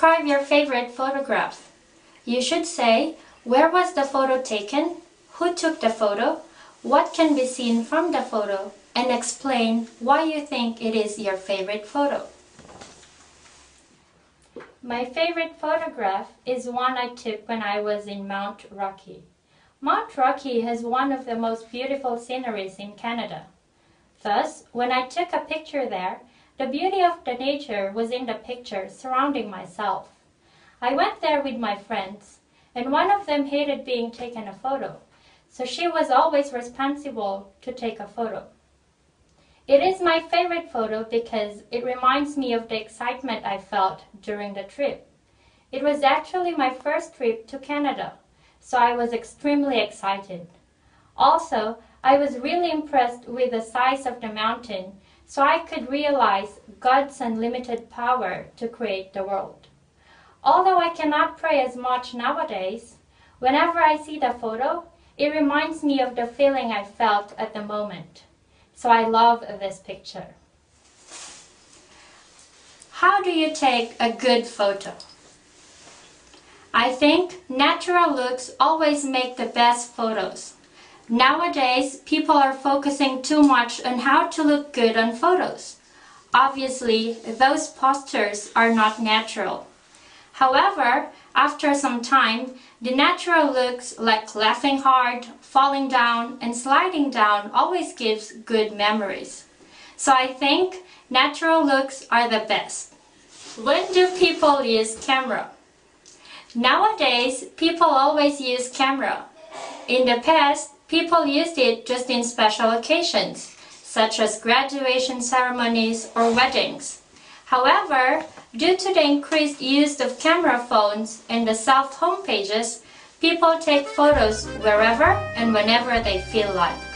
Describe your favorite photographs. You should say, where was the photo taken, who took the photo, what can be seen from the photo, and explain why you think it is your favorite photo. My favorite photograph is one I took when I was in Mount Rocky. Mount Rocky has one of the most beautiful sceneries in Canada. Thus, when I took a picture there, the beauty of the nature was in the picture surrounding myself. I went there with my friends, and one of them hated being taken a photo, so she was always responsible to take a photo. It is my favorite photo because it reminds me of the excitement I felt during the trip. It was actually my first trip to Canada, so I was extremely excited. Also, I was really impressed with the size of the mountain, so I could realize God's unlimited power to create the world. Although I cannot pray as much nowadays, whenever I see the photo, it reminds me of the feeling I felt at the moment. So I love this picture. How do you take a good photo? I think natural looks always make the best photos. Nowadays, people are focusing too much on how to look good on photos. Obviously, those postures are not natural. However, after some time, the natural looks like laughing hard, falling down, and sliding down always gives good memories. So I think natural looks are the best. When do people use camera? Nowadays, people always use camera. In the past, people used it just in special occasions, such as graduation ceremonies or weddings. However, due to the increased use of camera phones and the self-home pages, people take photos wherever and whenever they feel like.